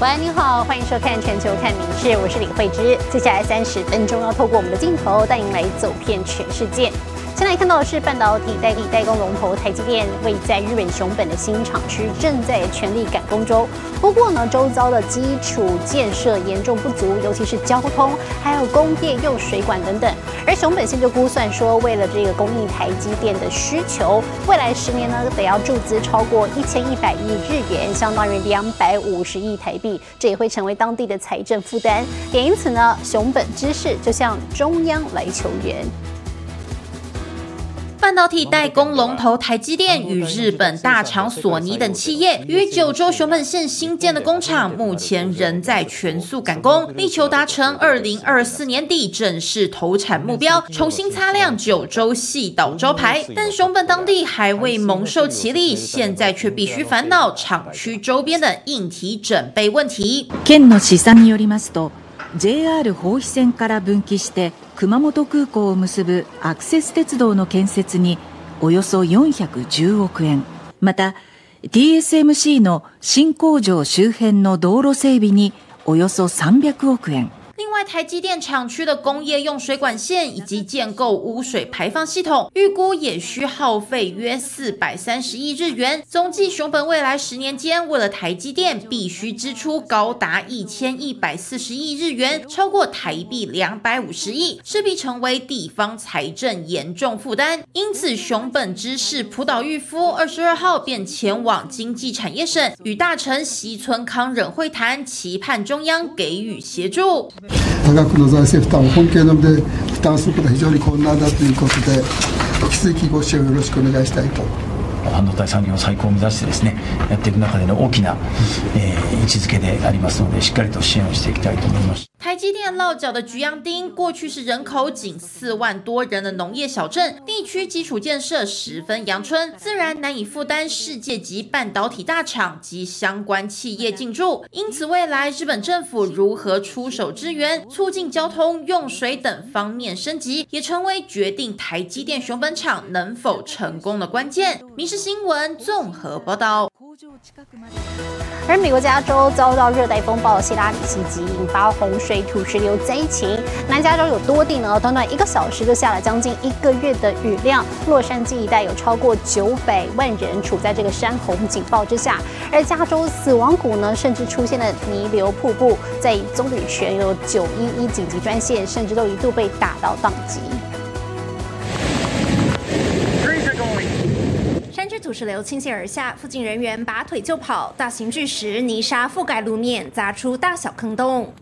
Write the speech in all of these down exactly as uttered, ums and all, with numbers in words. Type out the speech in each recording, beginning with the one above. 晚安，你好，欢迎收看《全球看民事》，我是李慧芝。接下来三十分钟要透过我们的镜头带您来走遍全世界。先来看到的是半导体代理代工龙头台积电位在日本熊本的新厂区正在全力赶工中。不过呢，周遭的基础建设严重不足，尤其是交通、还有工业用水管等等。而熊本县就估算说，为了这个供应台积电的需求，未来十年呢得要注资超过一千一百亿日元，相当于两百五十亿台币。这也会成为当地的财政负担，也因此呢，熊本知事就向中央来求援。半导体代工龙头台积电与日本大厂索尼等企业于九州熊本县新建的工厂，目前仍在全速赶工，力求达成二零二四年底正式投产目标，重新擦亮九州细岛招牌。但熊本当地还未蒙受其利，现在却必须烦恼厂区周边的硬体准备问题。県の試算によりますと、J R 豊肥線から分岐して。熊本空港を結ぶアクセス鉄道の建設におよそ四百十億円、また T S M C の新工場周辺の道路整備におよそ三百億円。另外，台积电厂区的工业用水管线以及建构污水排放系统，预估也需耗费约四百三十亿日元。总计，熊本未来十年间，为了台积电必须支出高达一千一百四十亿日元，超过台币两百五十亿，势必成为地方财政严重负担。因此，熊本知事浦岛裕夫二十二号便前往经济产业省，与大臣西村康稔会谈，期盼中央给予协助。多額の財政負担を本経ので負担することは非常に困難だということで、引き続きご支援をよろしくお願いしたいと。半導体産業再興を目指してですね、やっていく中での大きな、えー、位置づけでありますので、しっかりと支援をしていきたいと思います。台积电落脚的菊阳町，过去是人口仅四万多人的农业小镇，地区基础建设十分阳春，自然难以负担世界级半导体大厂及相关企业进驻。因此，未来日本政府如何出手支援，促进交通、用水等方面升级，也成为决定台积电熊本厂能否成功的关键。民视新闻综合报道。而美国加州遭到热带风暴希拉里袭击，引发洪水、土石流灾情。南加州有多地呢，短短一个小时就下了将近一个月的雨量。洛杉矶一带有超过九百万人处在这个山洪警报之下。而加州死亡谷呢，甚至出现了泥流瀑布。在棕榈泉有九一一紧急专线，甚至都一度被打到宕机。土石流倾泻而下，附近人员拔腿就跑，大型巨石、泥沙覆盖路面，砸出大小坑洞。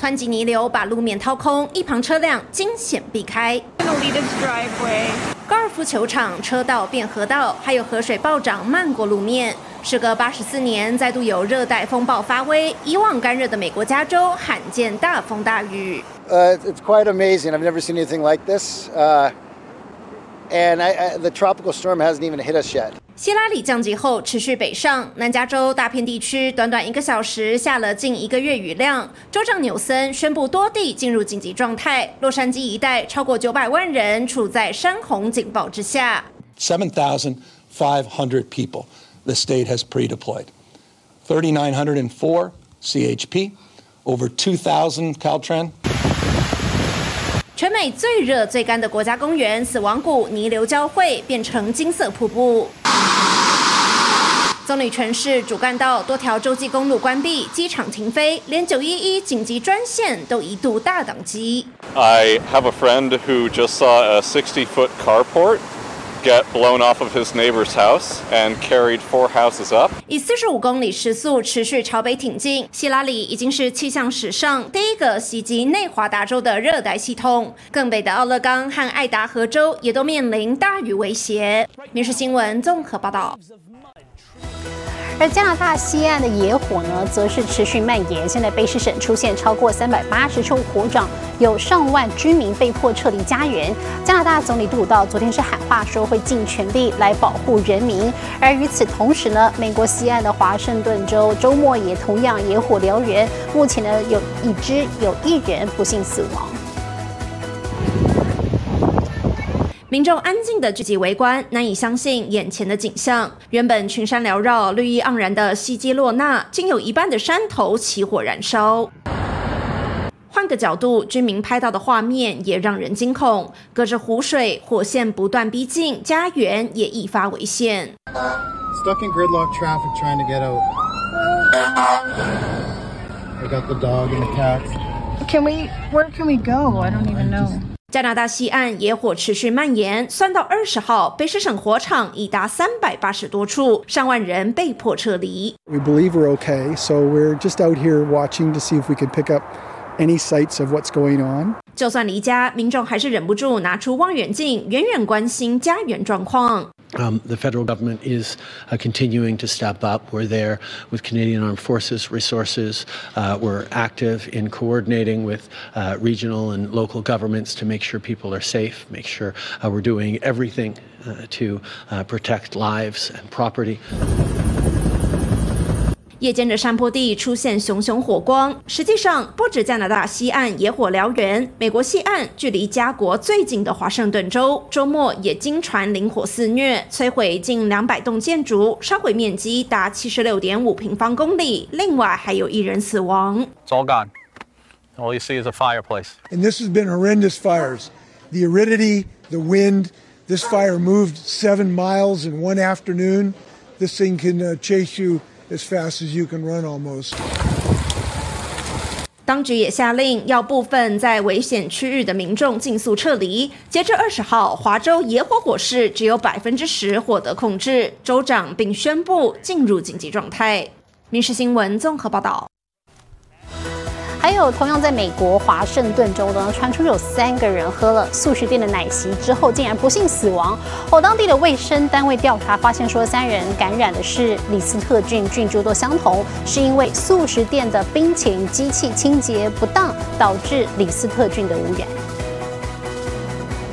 湍急泥流把路面掏空，一旁车辆惊险避开。高尔夫球场车道变河道，还有河水暴涨漫过路面。时隔八十四年，再度有热带风暴发威，以往干热的美国加州罕见大风大雨。Uh, it's quite amazing. I've never seen anything like this.、Uh...And I, I, the tropical storm hasn't even hit us yet. 希拉里降级后持续北上，南加州大片地区短短一个小时下了近一个月雨量。州长纽森宣布多地进入紧急状态，洛杉矶一带超过九百万人处在山洪警报之下。seven thousand five hundred people the state has pre-deployed. three thousand nine hundred four C H P, over two thousand Caltrans.全美最热最干的国家公园死亡谷泥流交汇，变成金色瀑布。棕榈泉市主干道多条洲际公路关闭，机场停飞，连九一一紧急专线都一度大宕机。I have a friend who just saw a sixty foot carport get blown off of his neighbor's house and carried four houses up. 以四十五公里时速持续朝北挺进，希拉里已经是气象史上第一个袭击内华达州的热带系统，更北的奥勒冈和爱达荷州也都面临大雨威胁。民视新闻综合报道。而加拿大西岸的野火呢，则是持续蔓延。现在卑诗省出现超过三百八十处火场，有上万居民被迫撤离家园。加拿大总理杜鲁道昨天是喊话说会尽全力来保护人民。而与此同时呢，美国西岸的华盛顿州周末也同样野火燎原，目前呢有已知有一人不幸死亡。民众安静地聚集围观，难以相信眼前的景象。原本群山缭绕、绿意盎然的西基洛纳，竟有一半的山头起火燃烧。换个角度，居民拍到的画面也让人惊恐。隔着湖水，火线不断逼近，家园也一发危险。Stuck in gridlock traffic trying to get out. I got the dog and the cat. Can we? Where can we go? I don't even know. 加拿大西岸野火持续蔓延，算到二十号，卑诗省火场已达三百八十多处，上万人被迫撤离。We believe we're okay, so we're just out here watching to see if we can pick up.Any sights of what's going on? 就算离家，民众还是忍不住拿出望远镜，远远关心家园状况。Um, the federal government is uh, continuing to step up. We're there with Canadian Armed Forces resources. Uh, we're active in coordinating with uh, regional and local governments to make sure people are safe, make sure uh, we're doing everything uh, to uh, protect lives and property.夜间的山坡地出现熊熊火光，实际上不止加拿大西岸野火燎原，美国西岸距离家国最近的华盛顿州，周末也经传林火肆虐，摧毁近两百栋建筑，烧毁面积达七十六点五平方公里，另外还有一人死亡。It's all gone. All you see is a fireplace. And this has been horrendous fires. The aridity, the wind. This fire moved seven miles in one afternoon. This thing can chase you.As fast as you can run, almost. 当局也下令要部分在危险区域的民众尽速撤离。截至二十号，华州野火火势只有百分之十获得控制，州长并宣布进入紧急状态。民视新闻综合报道。还有同样在美国华盛顿州呢，传出有三个人喝了速食店的奶昔之后，竟然不幸死亡。哦，当地的卫生单位调查发现说，三人感染的是李斯特菌菌株都相同，是因为速食店的冰淇淋机器清洁不当导致李斯特菌的污染。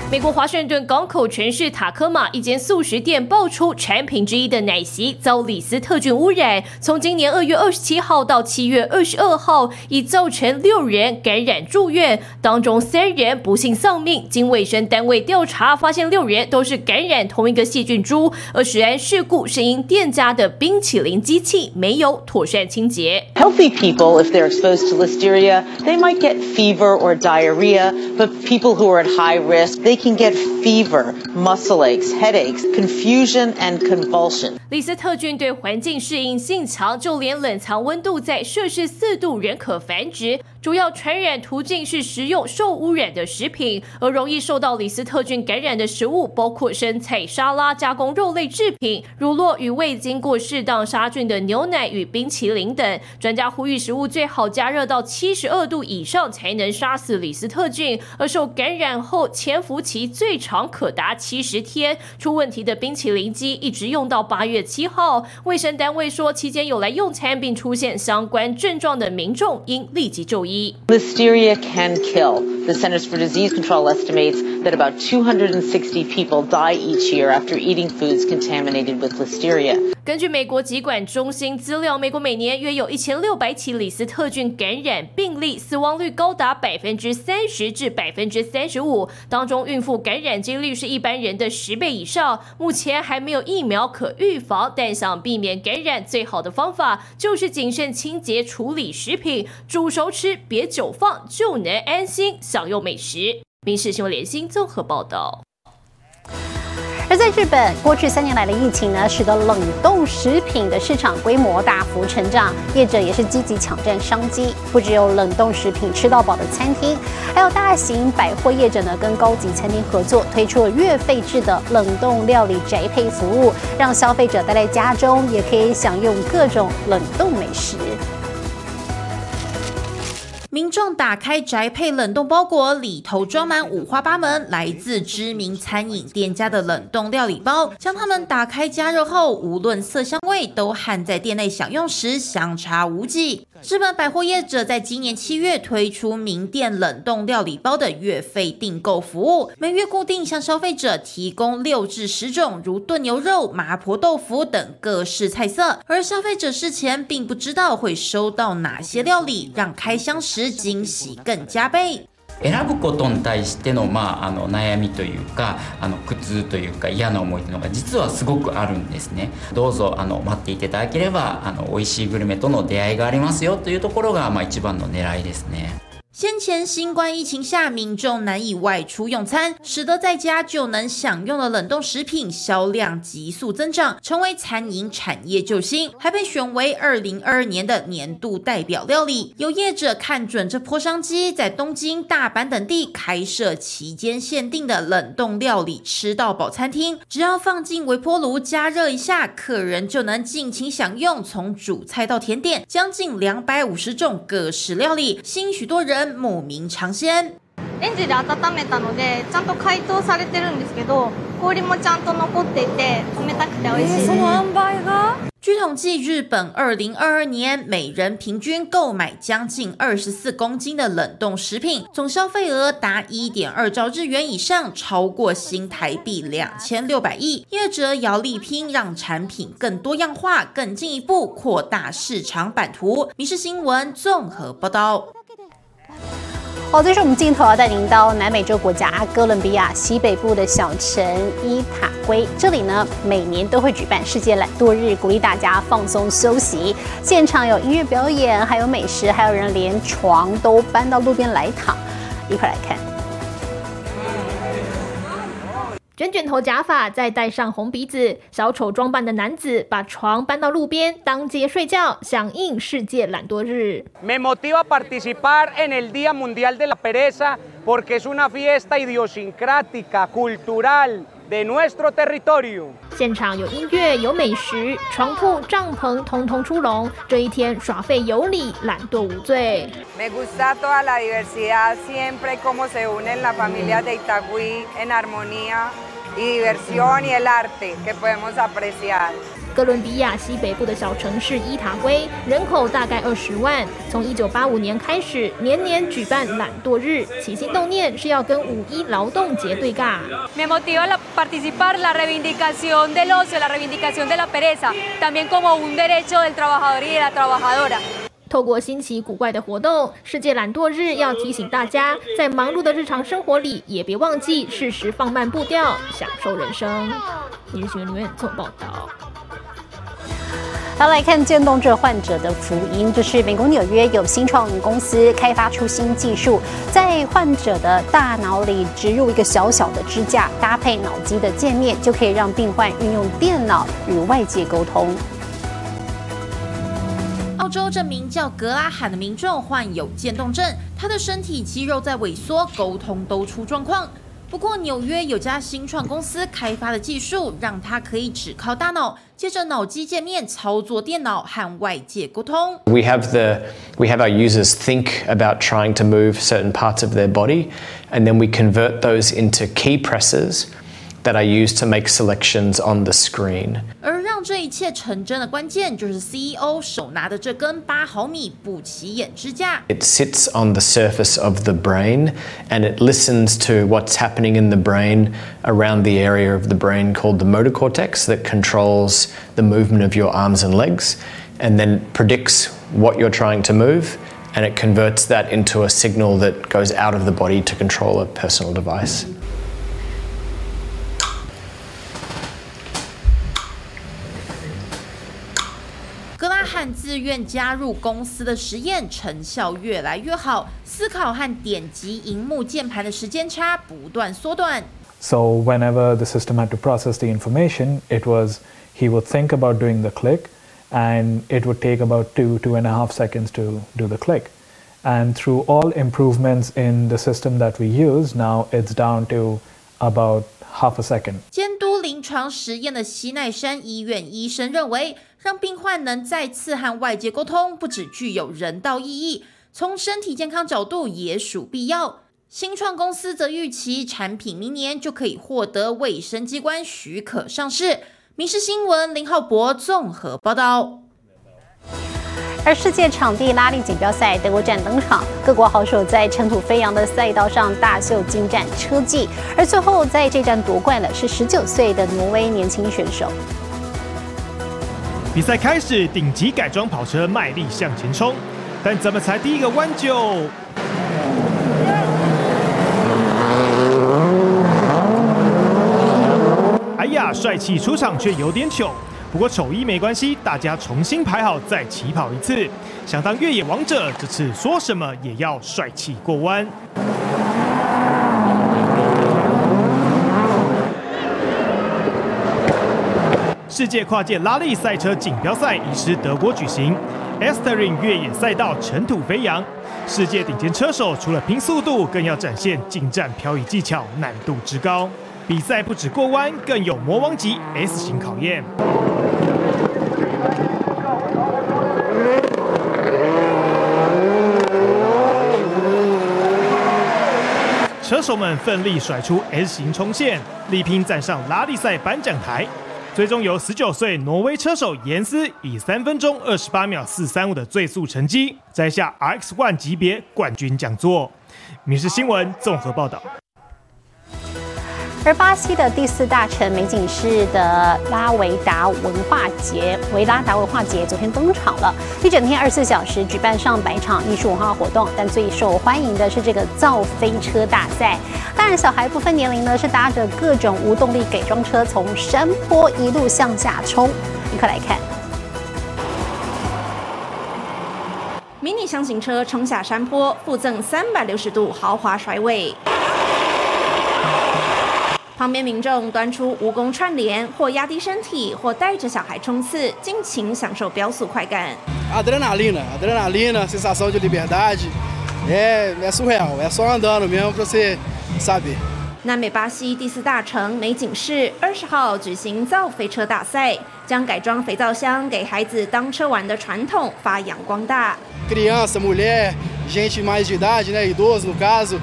美国华盛顿港口城市塔科马一间速食店爆出产品之一的奶昔遭李斯特菌污染，从今年二月二十七号到七月二十二号，已造成六人感染住院，当中三人不幸丧命。经卫生单位调查发现，六人都是感染同一个细菌株，而食安事故是因店家的冰淇淋机器没有妥善清洁。Healthy people, if they're exposed to listeria, they might get fever or diarrhea, but people who are at high risk, they can get fever, muscle aches, headaches, confusion and convulsion. 李斯特菌对环境适应性强，就连冷藏温度在摄氏四度仍可繁殖。主要传染途径是食用受污染的食品，而容易受到李斯特菌感染的食物包括生菜沙拉、加工肉类制品、乳酪与未经过适当杀菌的牛奶与冰淇淋等。专家呼吁，食物最好加热到七十二度以上才能杀死李斯特菌，而受感染后潜伏期最长可达七十天。出问题的冰淇淋机一直用到八月七号。卫生单位说，期间有来用餐并出现相关症状的民众应立即就医。Listeria can kill. The Centers for Disease Control estimates that about two hundred sixty people die each year after eating foods contaminated with listeria.根据美国疾管中心资料，美国每年约有一千六百起李斯特菌感染病例，死亡率高达百分之三十至百分之三十五，当中孕妇感染几率是一般人的十倍以上。目前还没有疫苗可预防，但想避免感染，最好的方法就是谨慎清洁处理食品，煮熟吃，别久放，就能安心享用美食。民视新闻联新综合报道。而在日本，过去三年来的疫情呢，使得冷冻食品的市场规模大幅成长，业者也是积极抢占商机。不只有冷冻食品吃到饱的餐厅，还有大型百货业者呢，跟高级餐厅合作，推出了月费制的冷冻料理宅配服务，让消费者待在家中也可以享用各种冷冻美食。民众打开宅配冷冻包裹，里头装满五花八门来自知名餐饮店家的冷冻料理包，将它们打开加热后，无论色香味都和在店内享用时相差无几。日本百货业者在今年七月推出名店冷冻料理包的月费订购服务，每月固定向消费者提供六至十种如炖牛肉、麻婆豆腐等各式菜色，而消费者事前并不知道会收到哪些料理，让开箱时惊喜更加倍。選ぶことに対しての、まあ、あの悩みというかあの苦痛というか嫌な思いというのが実はすごくあるんですね。どうぞあの待っていただければあの美味しいグルメとの出会いがありますよというところが、まあ、一番の狙いですね。先前新冠疫情下民众难以外出用餐，使得在家就能享用的冷冻食品销量急速增长，成为餐饮产业救星，还被选为二零二二年的年度代表料理。有业者看准这波商机，在东京、大阪等地开设期间限定的冷冻料理吃到饱餐厅，只要放进微波炉加热一下，客人就能尽情享用从主菜到甜点将近两百五十种各式料理，吸引许多人慕名尝鲜。レンジで温めたのでちゃんと解凍されてるんですけど、氷もちゃんと残っていて冷たくて美味しいです。その塩梅が。据统计，日本二零二二年每人平均购买将近二十四公斤的冷冻食品，总消费额达 一点二兆日元以上，超过新台币两千六百亿。业者姚力拼让产品更多样化，更进一步扩大市场版图。民视新闻综合报道。好，这是我们镜头要带您到南美洲国家哥伦比亚西北部的小城伊塔圭，这里呢每年都会举办世界懒惰日，鼓励大家放松休息。现场有音乐表演，还有美食，还有人连床都搬到路边来躺。一块来看。卷卷头假发，再戴上红鼻子，小丑装扮的男子把床搬到路边当街睡觉，响应世界懒惰日。Me motiva participar en el Día Mundial de la Pereza porque es una fiesta idiosincrática cultural de nuestro territorio。现场有音乐，有美食，床铺、帐篷通通出笼。这一天耍废有理，懒惰无罪。Me gusta toda la diversidad siempre como se unen las familias de Itagüí en armonía。哥伦比亚西北部的小城市伊塔圭人口大概二十万，从一九八五年开始年年举办懒惰日，起心动念是要跟五一劳动节对尬。Me motiva la participar la reivindicación del ocio, la reivindicación de la pereza, también como un derecho del trabajador y de la trabajadora。透过新奇古怪的活动，世界懒惰日要提醒大家，在忙碌的日常生活里，也别忘记适时放慢步调，享受人生。民视新闻员做报道。好，来看渐冻症患者的福音，就是美国纽约有新创公司开发出新技术，在患者的大脑里植入一个小小的支架，搭配脑机的界面，就可以让病患运用电脑与外界沟通。澳洲这名叫格拉罕的民众患有渐冻症，他的身体肌肉在萎缩，沟通都出状况。不过纽约有家新创公司开发的技术，让他可以只靠大脑，借着脑机界面操作电脑和外界沟通。 We have, the, we have our users think about trying to move certain parts of their body, and then we convert those into key presses that are used to make selections on the screen。让这一切成真的关键，就是 C E O 手拿的这根八毫米不起眼支架。 It sits on the surface of the brain and it listens to what's happening in the brain around the area of the brain called the motor cortex that controls the movement of your arms and legs, and then predicts what you're trying to move and it converts that into a signal that goes out of the body to control a personal device。自愿加入公司的实验成效越来越好，思考和点击荧幕键盘的时间差不断缩短。So whenever the system had to process the information, it was he would think about doing the click, and it would take about two two and a half seconds to do the click. And through all improvements in the system that we use now, it's down to about half a second。监督临床实验的西奈山医院医生认为，让病患能再次和外界沟通，不只具有人道意义，从身体健康角度也属必要。新创公司则预期产品明年就可以获得卫生机关许可上市。民视新闻林浩博综合报道。而世界场地拉力锦标赛德国站登场，各国好手在尘土飞扬的赛道上大秀精湛车技，而最后在这站夺冠的是十九岁的挪威年轻选手。比赛开始，顶级改装跑车卖力向前冲，但怎么才第一个弯就亚帅气出场却有点糗。不过丑一没关系，大家重新排好再起跑一次。想当越野王者，这次说什么也要帅气过弯。 世界跨界拉力赛车锦标赛移师德国举行 ，Estering 越野赛道尘土飞扬。世界顶尖车手除了拼速度，更要展现近战漂移技巧，难度之高。比赛不止过弯，更有魔王级 S 型考验。 车手们奋力甩出 S 型冲线，力拼站上拉力赛颁奖台。 最终由十九岁挪威车手延斯以三分钟二十八秒四三五的最速成绩，摘下 R X 一 级别冠军奖座。民视新闻综合报道。而巴西的第四大城美景市的拉维达文化节，维拉达文化节昨天登场了，一整天二十四小时举办上百场艺术文化活动，但最受欢迎的是这个造飞车大赛。 当然，小孩不分年龄呢，是搭着各种无动力改装车从山坡一路向下冲。一块来看，迷你箱型车冲下山坡，附赠三百六十度豪华甩尾。旁边民众端出蜈蚣串联，或压低身体，或带着小孩冲刺，尽情享受飙速快感。Adrenalina, adrenalina, sensação de liberdade, é é surreal, é só andando mesmo para você. 南美巴西第四大城美景市二十号举行造飞车大赛，将改装肥皂箱给孩子当车玩的传统发扬光大。Criança, mulher, gente mais de idade, né, idosos no caso.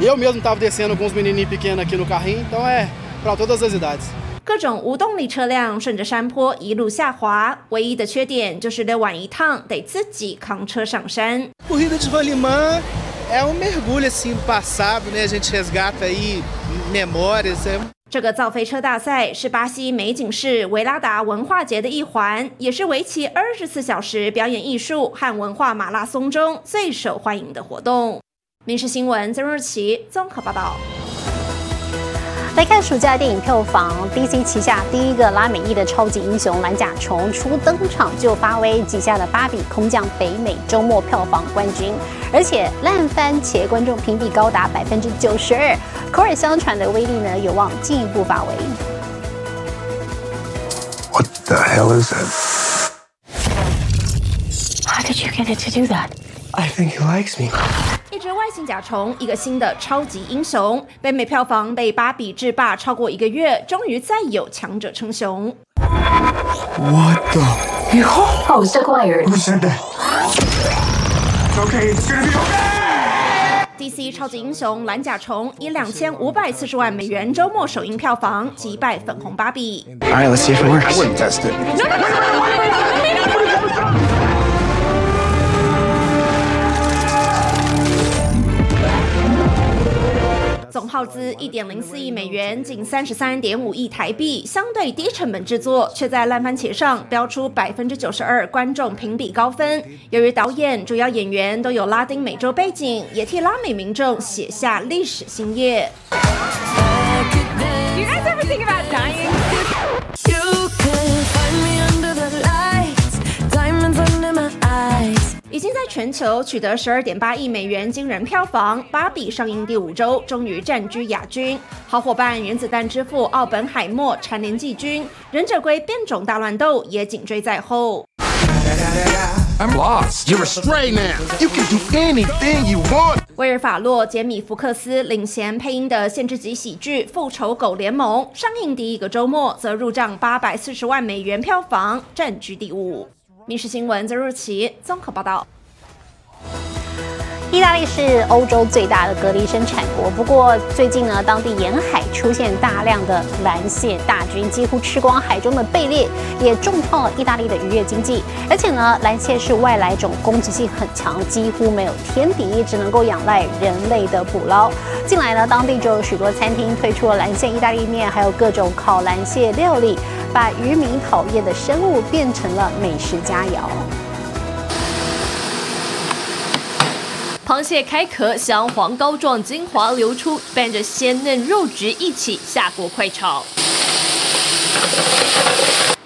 Eu mesmo estava descendo alguns menininhos pequenos aqui no carrinho, então é para todas as idades. 各种无动力车辆顺着山坡一路下滑，唯一的缺点就是溜完一趟得自己扛车上山。 É um mergulho assim no passado, né? A gente resgata aí memórias. 这个造飞车大赛是巴西美景市维拉达文化节的一环，也是为期二十四小时表演艺术和文化马拉松中最受欢迎的活动。民视新闻曾日琪综合报道。 来看暑假电影票房 ，D C 旗下第一个拉美裔的超级英雄蓝甲虫初登场就发威，旗下的芭比空降北美周末票房冠军，而且烂番茄观众评比高达百分之九十二，口耳相传的威力呢有望进一步发威。What the hell is it? How did you get it to do that? I think he likes me. 一只外星甲虫，一个新的超级英雄，北美票房被芭比制霸超过一个月，终于再有强者称雄。What the? You almost acquired. Who said that? Okay, it's gonna be okay. D C 超级英雄蓝甲虫以两千五百四十万美元周末首映票房击败粉红芭比。All right, let's see if it works. I wouldn't test it. No, no, no, no, no, no. 总耗资一点零四亿美元，近三十三点五亿台币，相对低成本制作，却在烂番茄上标出百分之九十二观众评比高分。由于导演、主要演员都有拉丁美洲背景，也替拉美民众写下历史新页。You guys ever think about dying? You can find me under the lights, diamonds under my eyes. 已经在全球取得 十二点八亿美元惊人票房，《芭比》上映第五周终于占据亚军，好伙伴《原子弹之父》《奥本海默》蝉联季军，《忍者龟变种大乱斗》也紧追在后。I'm lost. You're a stray man. You can do anything you want. 威尔法洛·杰米·福克斯领衔配音的限制级喜剧《复仇狗联盟》上映第一个周末则入账八百四十万美元票房，占据第五。 民视新闻曾若琪综合报道。意大利是欧洲最大的蛤蜊生产国，不过最近呢，当地沿海出现大量的蓝蟹大军，几乎吃光海中的贝类，也重创了意大利的渔业经济。而且呢，蓝蟹是外来种，攻击性很强，几乎没有天敌，只能够仰赖人类的捕捞。近来呢，当地就有许多餐厅推出了蓝蟹意大利面，还有各种烤蓝蟹料理。 把渔民讨厌的生物变成了美食佳肴。螃蟹开壳，香黄膏状精华流出，伴着鲜嫩肉质一起下锅快炒。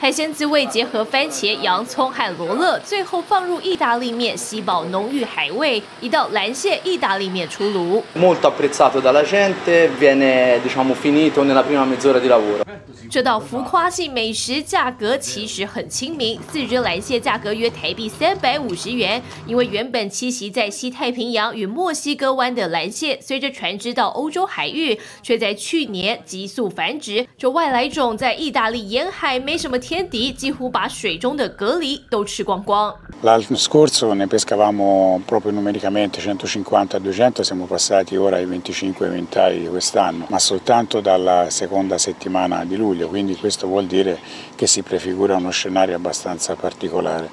海鲜滋味结合番茄、洋葱和罗勒，最后放入意大利面，吸饱浓郁海味。一道蓝蟹意大利面出炉。Molto apprezzato dalla gente, viene diciamo finito nella prima mezz'ora di lavoro。这道浮夸性美食价格其实很亲民，四只蓝蟹价格约台币三百五十元。因为原本栖息在西太平洋与墨西哥湾的蓝蟹，随着船只到欧洲海域，却在去年急速繁殖。这外来种在意大利沿海没什么天。 天敌几乎把水中的蛤蜊都吃光光。L'anno scorso ne pescavamo proprio numericamente centocinquanta a duecento, siamo passati ora ai venticinque ventotto di quest'anno, ma soltanto dalla seconda settimana di luglio, quindi questo vuol dire che si prefigura uno scenario abbastanza particolare.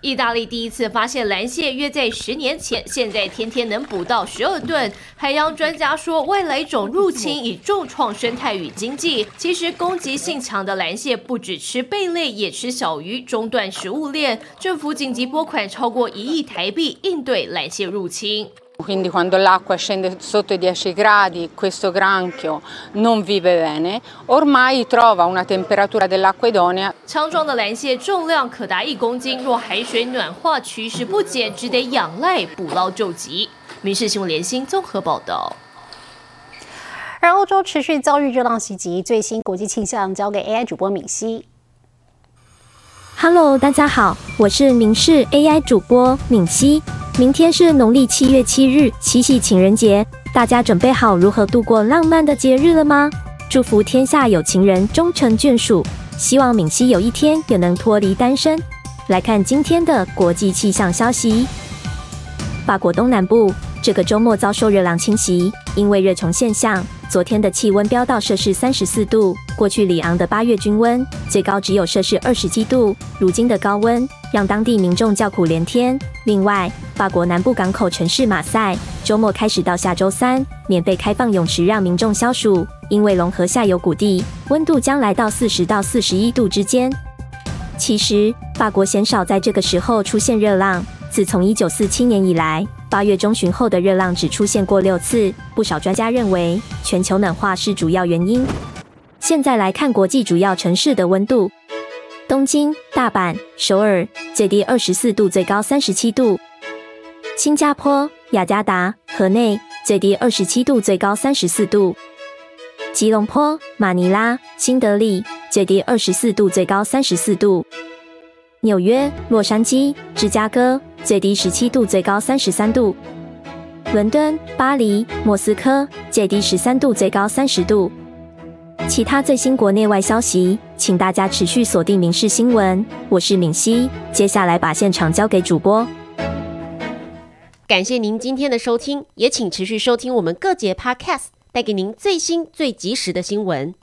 意大利第一次发现蓝蟹约在十年前，现在天天能捕到十二吨。海洋专家说，外来种入侵已重创生态与经济。其实，攻击性强的蓝蟹不只吃贝类，也吃小鱼，中断食物链。政府紧急拨款超过一亿台币应对蓝蟹入侵。 Quindi quando l'acqua scende sotto i dieci gradi questo granchio non vive bene, ormai trova una temperatura dell'acqua idonea. 强壮的蓝蟹重量可达一公斤，若海水暖化趋势不减，只得仰赖捕捞救急。民视新闻联新综合报道。 而欧洲持续遭遇热浪袭击，最新国际气象交给 A I 主播敏熙。 Hello， 大家好，我是民视 A I 主播敏熙。 明天是农历七月七日，七夕情人节，大家准备好如何度过浪漫的节日了吗？祝福天下有情人终成眷属，希望敏熙有一天也能脱离单身。来看今天的国际气象消息：法国东南部这个周末遭受热浪侵袭，因为热穹现象，昨天的气温飙到摄氏三十四度，过去里昂的八月均温最高只有摄氏二十七度，如今的高温让当地民众叫苦连天。 另外，法国南部港口城市马赛周末开始到下周三免费开放泳池，让民众消暑。因为龙河下游谷地温度将来到四十到四十一度之间。其实，法国鲜少在这个时候出现热浪。自从一九四七年以来，八月中旬后的热浪只出现过六次。不少专家认为，全球暖化是主要原因。现在来看国际主要城市的温度。 东京、大阪、首尔最低二十四度，最高三十七度；新加坡、雅加达、河内最低二十七度，最高三十四度；吉隆坡、马尼拉、新德里最低二十四度，最高三十四度；纽约、洛杉矶、芝加哥最低十七度，最高三十三度；伦敦、巴黎、莫斯科最低十三度，最高三十度。 其他最新国内外消息，请大家持续锁定民视新闻。我是敏熙，接下来把现场交给主播。感谢您今天的收听，也请持续收听我们各节 Podcast， 带给您最新最及时的新闻。